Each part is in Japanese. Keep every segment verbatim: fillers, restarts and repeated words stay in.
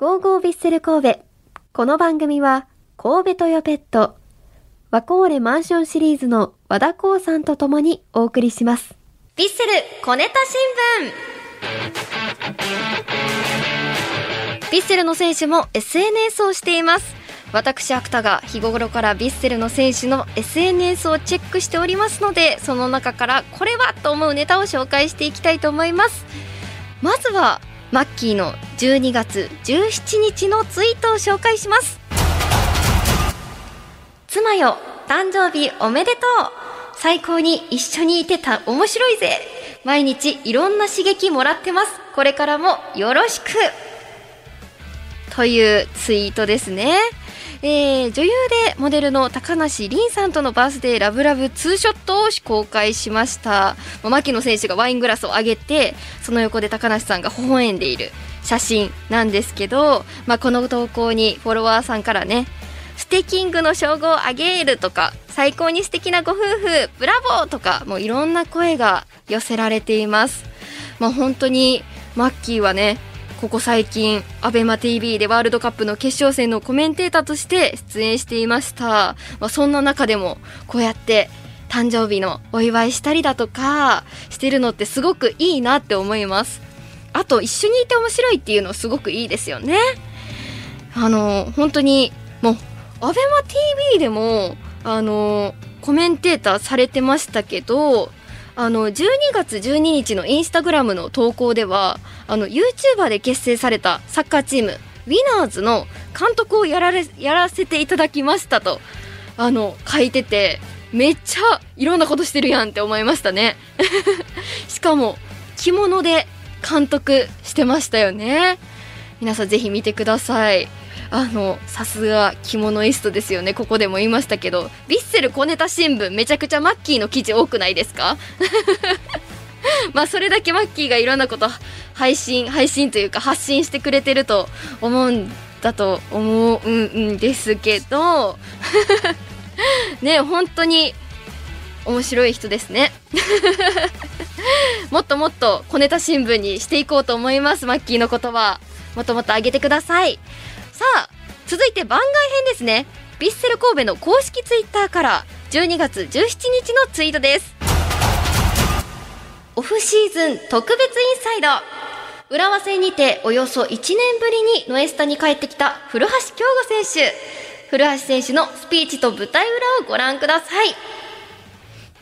ゴーゴービッセル神戸。この番組は神戸トヨペット、ワコーレマンションシリーズの和田光さんとともにお送りします。ヴィッセル小ネタ新聞。ヴィッセルの選手も エスエヌエス をしています。私芥が日頃からヴィッセルの選手の エスエヌエス をチェックしておりますので、その中からこれはと思うネタを紹介していきたいと思います。まずはマッキーのじゅうにがつじゅうしちにちのツイートを紹介します。妻よ、誕生日おめでとう。最高に一緒にいてた、面白いぜ。毎日いろんな刺激もらってます。これからもよろしく、というツイートですね。えー、女優でモデルの高梨臨さんとのバースデーラブラブツーショットを公開しました。牧野選手がワイングラスを上げて、その横で高梨さんが微笑んでいる写真なんですけど、まあ、この投稿にフォロワーさんからね、ステキングの称号をあげるとか、最高に素敵なご夫婦ブラボーとか、もういろんな声が寄せられています。まあ、本当にマッキーはね、ここ最近アベマ ティーブイ でワールドカップの決勝戦のコメンテーターとして出演していました。まあ、そんな中でもこうやって誕生日のお祝いしたりだとかしてるのってすごくいいなって思います。あと、一緒にいて面白いっていうのすごくいいですよね。あの本当にもうアベマ ティーブイ でもあのコメンテーターされてましたけど、あのじゅうにがつじゅうににちのインスタグラムの投稿では、あの YouTuber で結成されたサッカーチームウィナーズの監督をやられやらせていただきましたとあの書いてて、めっちゃいろんなことしてるやんって思いましたねしかも着物で監督してましたよね。皆さんぜひ見てください。あのさすが着物イストですよね。ここでも言いましたけど、ヴィッセル小ネタ新聞、めちゃくちゃマッキーの記事多くないですかまあそれだけマッキーがいろんなこと配信配信というか発信してくれてると思うんだと思うんですけどね、本当に面白い人ですねもっともっと小ネタ新聞にしていこうと思います。マッキーのことはもっともっと上げてください。さあ、続いて番外編ですね。ヴィッセル神戸の公式ツイッターからじゅうにがつじゅうしちにちのツイートです。オフシーズン特別インサイド。浦和戦にておよそいちねんぶりにノエスタに帰ってきた古橋亨梧選手。古橋選手のスピーチと舞台裏をご覧ください、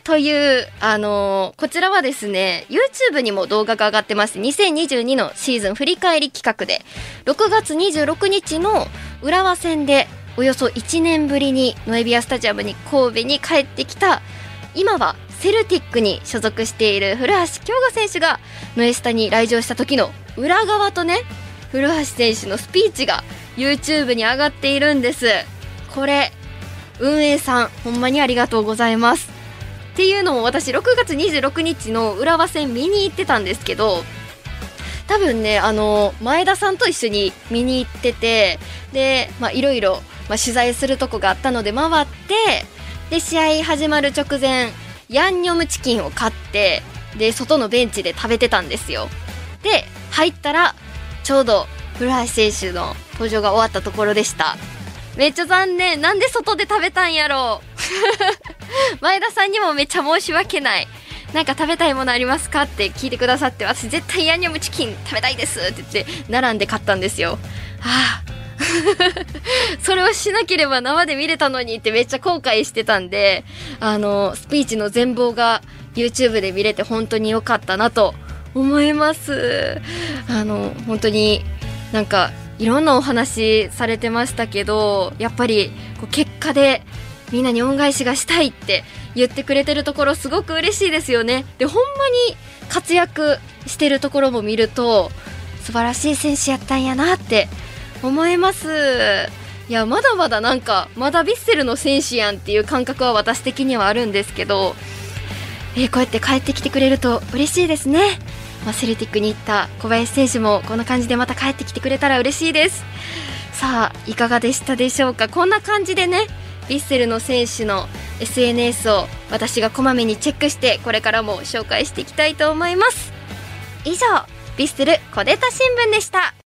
という、あのー、こちらはですね、 YouTube にも動画が上がってます。にせんにじゅうにのシーズン振り返り企画で、ろくがつにじゅうろくにちの浦和戦でおよそいちねんぶりにノエビアスタジアムに神戸に帰ってきた、今はセルティックに所属している古橋亨梧選手がノエスタに来場した時の裏側とね、古橋選手のスピーチが YouTube に上がっているんです。これ運営さん、ほんまにありがとうございます。っていうのも、私ろくがつにじゅうろくにちの浦和戦見に行ってたんですけど、多分ね、あの前田さんと一緒に見に行ってて、でいろいろ取材するとこがあったので回って、で試合始まる直前ヤンニョムチキンを買って、で外のベンチで食べてたんですよ。で入ったらちょうど古橋選手の登場が終わったところでした。めっちゃ残念。なんで外で食べたんやろう前田さんにもめっちゃ申し訳ない。なんか食べたいものありますかって聞いてくださって、私絶対ヤンニョムチキン食べたいですって言って並んで買ったんですよ。はあそれをしなければ生で見れたのにってめっちゃ後悔してたんで、あのスピーチの全貌が YouTube で見れて本当に良かったなと思います。あの本当になんかいろんなお話されてましたけど、やっぱりこう結果でみんなに恩返しがしたいって言ってくれてるところすごく嬉しいですよね。でほんまに活躍してるところも見ると、素晴らしい選手やったんやなって思います。いや、まだまだなんかまだヴィッセルの選手やんっていう感覚は私的にはあるんですけど、えー、こうやって帰ってきてくれると嬉しいですね。まあ、セルティックに行った小林選手もこんな感じでまた帰ってきてくれたら嬉しいです。さあ、いかがでしたでしょうか。こんな感じでね、ヴィッセルの選手の エスエヌエス を私がこまめにチェックして、これからも紹介していきたいと思います。以上、ヴィッセル小ネタ新聞でした。